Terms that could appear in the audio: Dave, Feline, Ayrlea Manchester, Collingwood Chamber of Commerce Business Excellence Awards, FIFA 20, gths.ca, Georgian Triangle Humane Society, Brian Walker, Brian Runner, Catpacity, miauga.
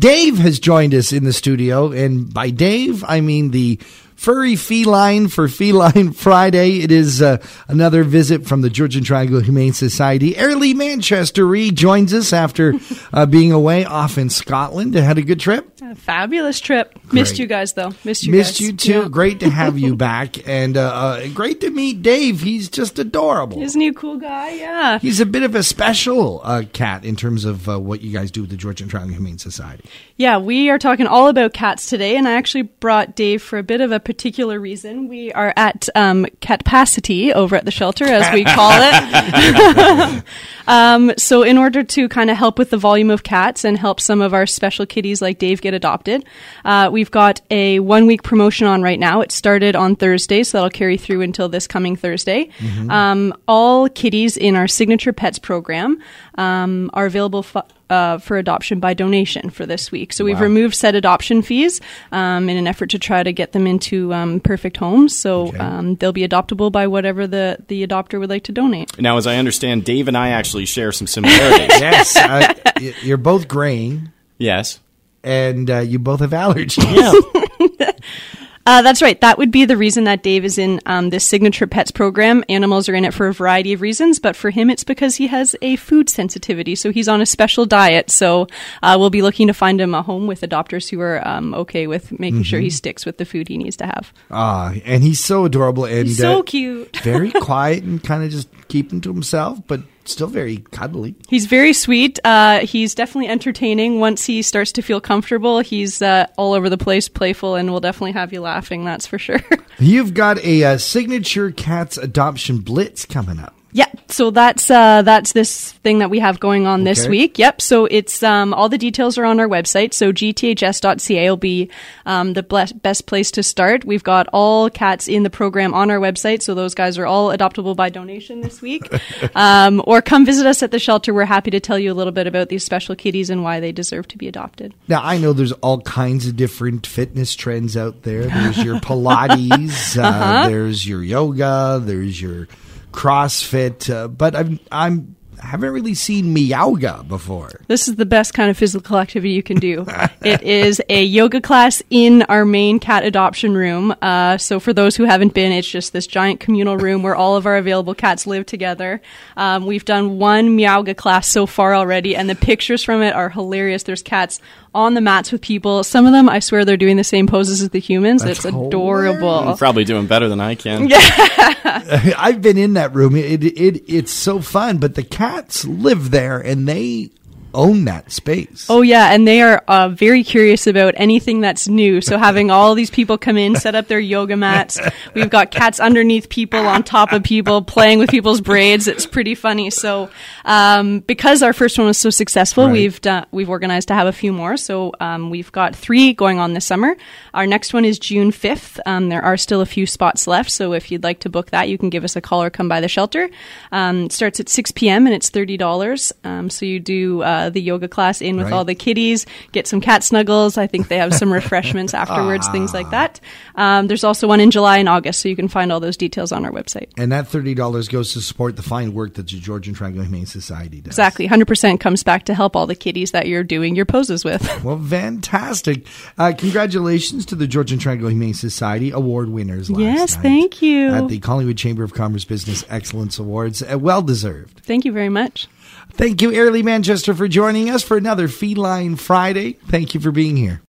Dave has joined us in the studio, and by Dave, I mean the Furry Feline for Feline Friday. It is another visit from the Georgian Triangle Humane Society. Ayrlea Manchester rejoins us after being away off in Scotland. Had a good trip. A fabulous trip. Great. Missed you guys, though. Missed you guys. Missed you, too. Yeah. Great to have you back. And great to meet Dave. He's just adorable. Isn't he a cool guy? Yeah. He's a bit of a special cat in terms of what you guys do with the Georgian Triangle Humane Society. Yeah, we are talking all about cats today, and I actually brought Dave for a bit of a particular reason. We are at Catpacity over at the shelter, as we call it. So in order to kind of help with the volume of cats and help some of our special kitties like Dave get adopted, we've got a 1-week promotion on right now. It started on Thursday, so that'll carry through until this coming Thursday. Mm-hmm. All kitties in our Signature Pets program are available for adoption by donation for this week. So we've removed said adoption fees in an effort to try to get them into perfect homes. So they'll be adoptable by whatever the adopter would like to donate. Now, as I understand, Dave and I actually share some similarities. Yes. You're both graying. Yes. And you both have allergies. Yeah. That's right. That would be the reason that Dave is in this Signature Pets program. Animals are in it for a variety of reasons, but for him, it's because he has a food sensitivity. So he's on a special diet. So we'll be looking to find him a home with adopters who are okay with making sure he sticks with the food he needs to have. And he's so adorable. And he's so cute. Very quiet and kind of just keeping to himself, but still very cuddly. He's very sweet. He's definitely entertaining. Once he starts to feel comfortable, he's all over the place, playful, and will definitely have you laughing, that's for sure. You've got a Signature Cats Adoption Blitz coming up. Yeah, so that's this thing that we have going on this week. Yep, so it's all the details are on our website. So gths.ca will be the best place to start. We've got all cats in the program on our website, so those guys are all adoptable by donation this week. Or come visit us at the shelter. We're happy to tell you a little bit about these special kitties and why they deserve to be adopted. Now, I know there's all kinds of different fitness trends out there. There's your Pilates, there's your yoga, there's your CrossFit, but I haven't really seen miauga before. This is the best kind of physical activity you can do. It is a yoga class in our main cat adoption room. So for those who haven't been, it's just this giant communal room where all of our available cats live together. We've done one miauga class so far already, and the pictures from it are hilarious. There's cats on the mats with people. Some of them, I swear, they're doing the same poses as the humans. That's adorable. I'm probably doing better than I can. Yeah. I've been in that room. It's so fun, but the cats live there and they own that space. Oh, yeah. And they are very curious about anything that's new. So having all these people come in, set up their yoga mats. We've got cats underneath people, on top of people, playing with people's braids. It's pretty funny. So because our first one was so successful, we've organized to have a few more. So we've got 3 going on this summer. Our next one is June 5th. There are still a few spots left. So if you'd like to book that, you can give us a call or come by the shelter. It starts at 6 p.m. and it's $30. So you do the yoga class in with all the kitties, get some cat snuggles. I think they have some refreshments afterwards, things like that. There's also one in July and August, so you can find all those details on our website. And that $30 goes to support the fine work that the Georgian Triangle Humane Society does. Exactly. 100% comes back to help all the kitties that you're doing your poses with. Well, fantastic. Congratulations to the Georgian Triangle Humane Society award winners last night. Yes, thank you. At the Collingwood Chamber of Commerce Business Excellence Awards. Well deserved. Thank you very much. Thank you, Ayrlea Manchester, for joining us for another Feline Friday. Thank you for being here.